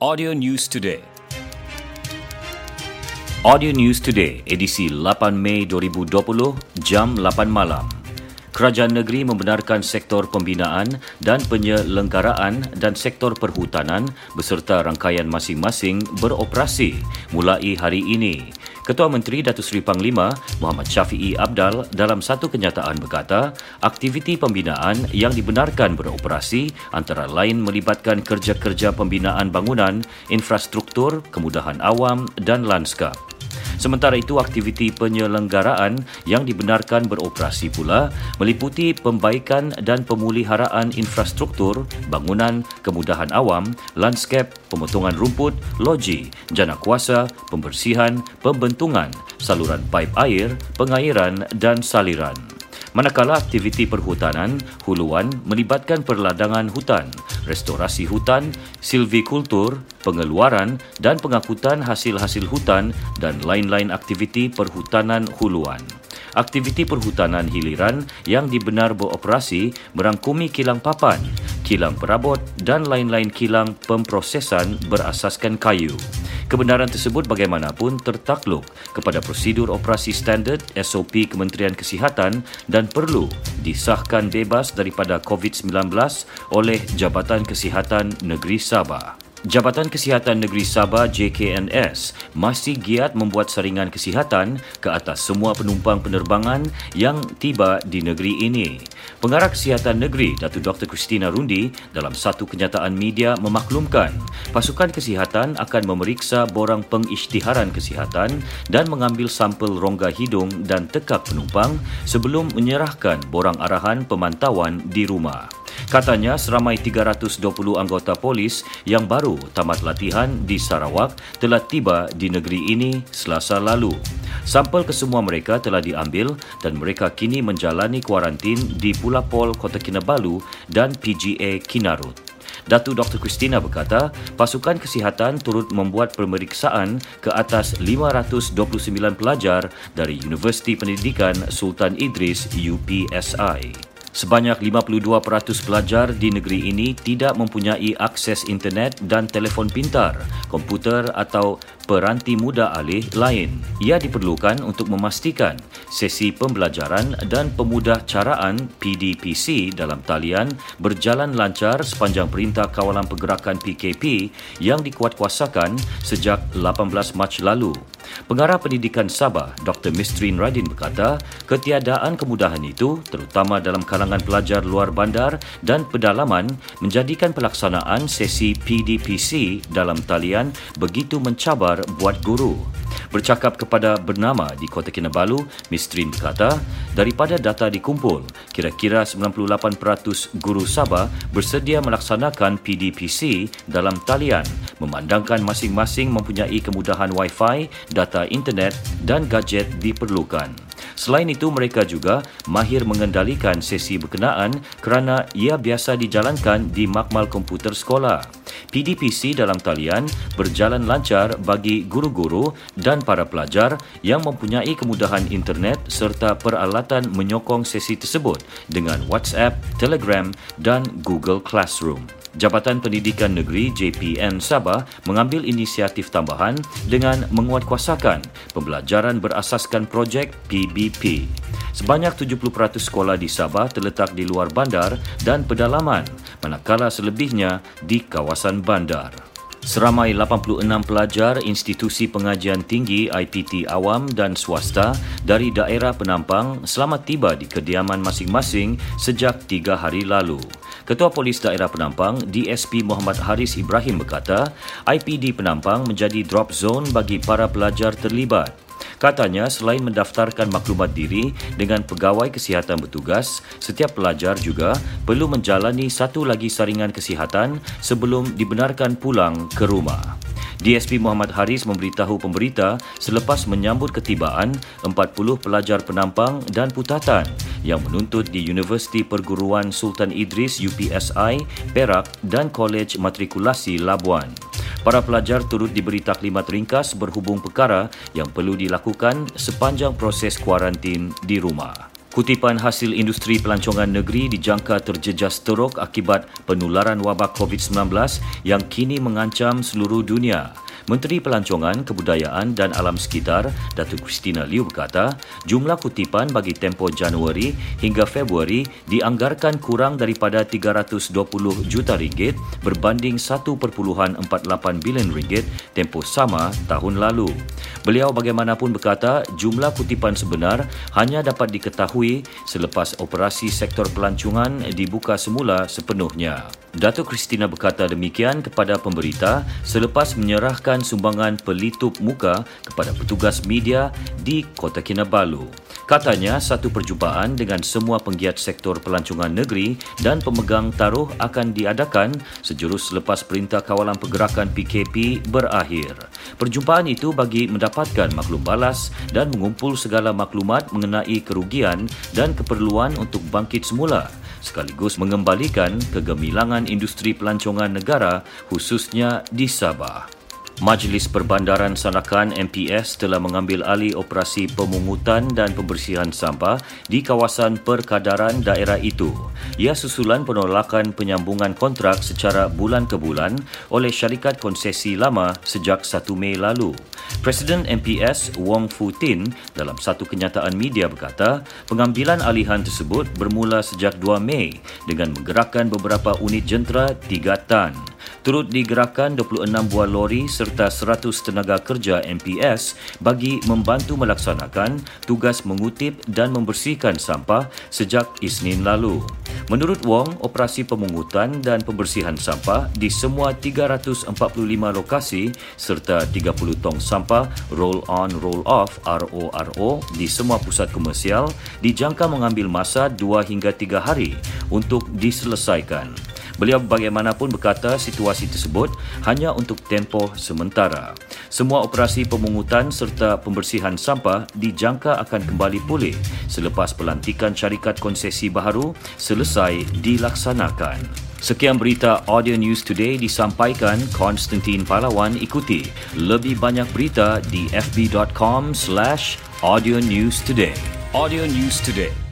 Audio News Today, edisi 8 Mei 2020, jam 8 malam. Kerajaan negeri membenarkan sektor pembinaan dan penyelenggaraan dan sektor perhutanan beserta rangkaian masing-masing beroperasi mulai hari ini. Ketua Menteri Datuk Seri Panglima Muhammad Syafi'i Abdal dalam satu kenyataan berkata, aktiviti pembinaan yang dibenarkan beroperasi antara lain melibatkan kerja-kerja pembinaan bangunan, infrastruktur, kemudahan awam dan lanskap. Sementara itu, aktiviti penyelenggaraan yang dibenarkan beroperasi pula meliputi pembaikan dan pemuliharaan infrastruktur, bangunan, kemudahan awam, lanskap, pemotongan rumput, loji, jana kuasa, pembersihan, pembentungan, saluran paip air, pengairan dan saliran. Manakala aktiviti perhutanan, huluan melibatkan perladangan hutan, restorasi hutan, silvikultur, pengeluaran dan pengangkutan hasil-hasil hutan dan lain-lain aktiviti perhutanan huluan. Aktiviti perhutanan hiliran yang dibenar beroperasi merangkumi kilang papan, kilang perabot dan lain-lain kilang pemprosesan berasaskan kayu. Kebenaran tersebut bagaimanapun tertakluk kepada prosedur operasi standard SOP Kementerian Kesihatan dan perlu disahkan bebas daripada COVID-19 oleh Jabatan Kesihatan Negeri Sabah. Jabatan Kesihatan Negeri Sabah JKNS masih giat membuat saringan kesihatan ke atas semua penumpang penerbangan yang tiba di negeri ini. Pengarah Kesihatan Negeri Datuk Dr. Christina Rundi dalam satu kenyataan media memaklumkan, pasukan kesihatan akan memeriksa borang pengisytiharan kesihatan dan mengambil sampel rongga hidung dan tekak penumpang sebelum menyerahkan borang arahan pemantauan di rumah. Katanya, seramai 320 anggota polis yang baru tamat latihan di Sarawak telah tiba di negeri ini Selasa lalu. Sampel kesemua mereka telah diambil dan mereka kini menjalani kuarantin di Pulapol, Kota Kinabalu dan PGA Kinarut. Datuk Dr. Christina berkata, pasukan kesihatan turut membuat pemeriksaan ke atas 529 pelajar dari Universiti Pendidikan Sultan Idris UPSI. Sebanyak 52% pelajar di negeri ini tidak mempunyai akses internet dan telefon pintar, komputer atau peranti muda alih lain. Ia diperlukan untuk memastikan sesi pembelajaran dan pemudahcaraan PDPC dalam talian berjalan lancar sepanjang Perintah Kawalan Pergerakan PKP yang dikuatkuasakan sejak 18 Mac lalu. Pengarah Pendidikan Sabah, Dr. Mistirine Radin berkata, ketiadaan kemudahan itu, terutama dalam kalangan pelajar luar bandar dan pedalaman, menjadikan pelaksanaan sesi PDPC dalam talian begitu mencabar buat guru. Bercakap kepada Bernama di Kota Kinabalu, Mistirine berkata, daripada data dikumpul, kira-kira 98% guru Sabah bersedia melaksanakan PDPC dalam talian, memandangkan masing-masing mempunyai kemudahan Wi-Fi, data internet dan gadget diperlukan. Selain itu, mereka juga mahir mengendalikan sesi berkenaan kerana ia biasa dijalankan di makmal komputer sekolah. PDPC dalam talian berjalan lancar bagi guru-guru dan para pelajar yang mempunyai kemudahan internet serta peralatan menyokong sesi tersebut dengan WhatsApp, Telegram dan Google Classroom. Jabatan Pendidikan Negeri JPN Sabah mengambil inisiatif tambahan dengan menguatkuasakan pembelajaran berasaskan projek PBP. Sebanyak 70% sekolah di Sabah terletak di luar bandar dan pedalaman, manakala selebihnya di kawasan bandar. Seramai 86 pelajar institusi pengajian tinggi IPT awam dan swasta dari daerah Penampang selamat tiba di kediaman masing-masing sejak 3 hari lalu. Ketua Polis Daerah Penampang DSP Muhammad Haris Ibrahim berkata, IPD Penampang menjadi drop zone bagi para pelajar terlibat. Katanya, selain mendaftarkan maklumat diri dengan pegawai kesihatan bertugas, setiap pelajar juga perlu menjalani satu lagi saringan kesihatan sebelum dibenarkan pulang ke rumah. DSP Muhammad Haris memberitahu pemberita selepas menyambut ketibaan 40 pelajar Penampang dan Putatan yang menuntut di Universiti Perguruan Sultan Idris UPSI, Perak dan Kolej Matrikulasi Labuan. Para pelajar turut diberi taklimat ringkas berhubung perkara yang perlu dilakukan sepanjang proses kuarantin di rumah. Kutipan hasil industri pelancongan negeri dijangka terjejas teruk akibat penularan wabak COVID-19 yang kini mengancam seluruh dunia. Menteri Pelancongan, Kebudayaan dan Alam Sekitar, Datuk Christina Liu berkata, jumlah kutipan bagi tempoh Januari hingga Februari dianggarkan kurang daripada 320 juta ringgit berbanding 1.48 bilion ringgit tempoh sama tahun lalu. Beliau bagaimanapun berkata, jumlah kutipan sebenar hanya dapat diketahui selepas operasi sektor pelancongan dibuka semula sepenuhnya. Datuk Christina berkata demikian kepada pemberita selepas menyerahkan sumbangan pelitup muka kepada petugas media di Kota Kinabalu. Katanya, satu perjumpaan dengan semua penggiat sektor pelancongan negeri dan pemegang taruh akan diadakan sejurus selepas Perintah Kawalan Pergerakan PKP berakhir. Perjumpaan itu bagi mendapatkan maklum balas dan mengumpul segala maklumat mengenai kerugian dan keperluan untuk bangkit semula, sekaligus mengembalikan kegemilangan industri pelancongan negara khususnya di Sabah. Majlis Perbandaran Sanakan MPS telah mengambil alih operasi pemungutan dan pembersihan sampah di kawasan perkadaran daerah itu. Ia susulan penolakan penyambungan kontrak secara bulan ke bulan oleh syarikat konsesi lama sejak 1 Mei lalu. Presiden MPS Wong Fu Tin dalam satu kenyataan media berkata, pengambilan alihan tersebut bermula sejak 2 Mei dengan menggerakkan beberapa unit jentera 3 tan. Turut digerakkan 26 buah lori serta 100 tenaga kerja MPS bagi membantu melaksanakan tugas mengutip dan membersihkan sampah sejak Isnin lalu. Menurut Wong, operasi pemungutan dan pembersihan sampah di semua 345 lokasi serta 30 tong sampah roll-on roll-off RORO di semua pusat komersial dijangka mengambil masa 2 hingga 3 hari untuk diselesaikan. Beliau bagaimanapun berkata situasi tersebut hanya untuk tempoh sementara. Semua operasi pemungutan serta pembersihan sampah dijangka akan kembali pulih selepas pelantikan syarikat konsesi baharu selesai dilaksanakan. Sekian berita Audio News Today disampaikan Konstantin Palawan. Ikuti lebih banyak berita di fb.com/audionewstoday. Audio News Today.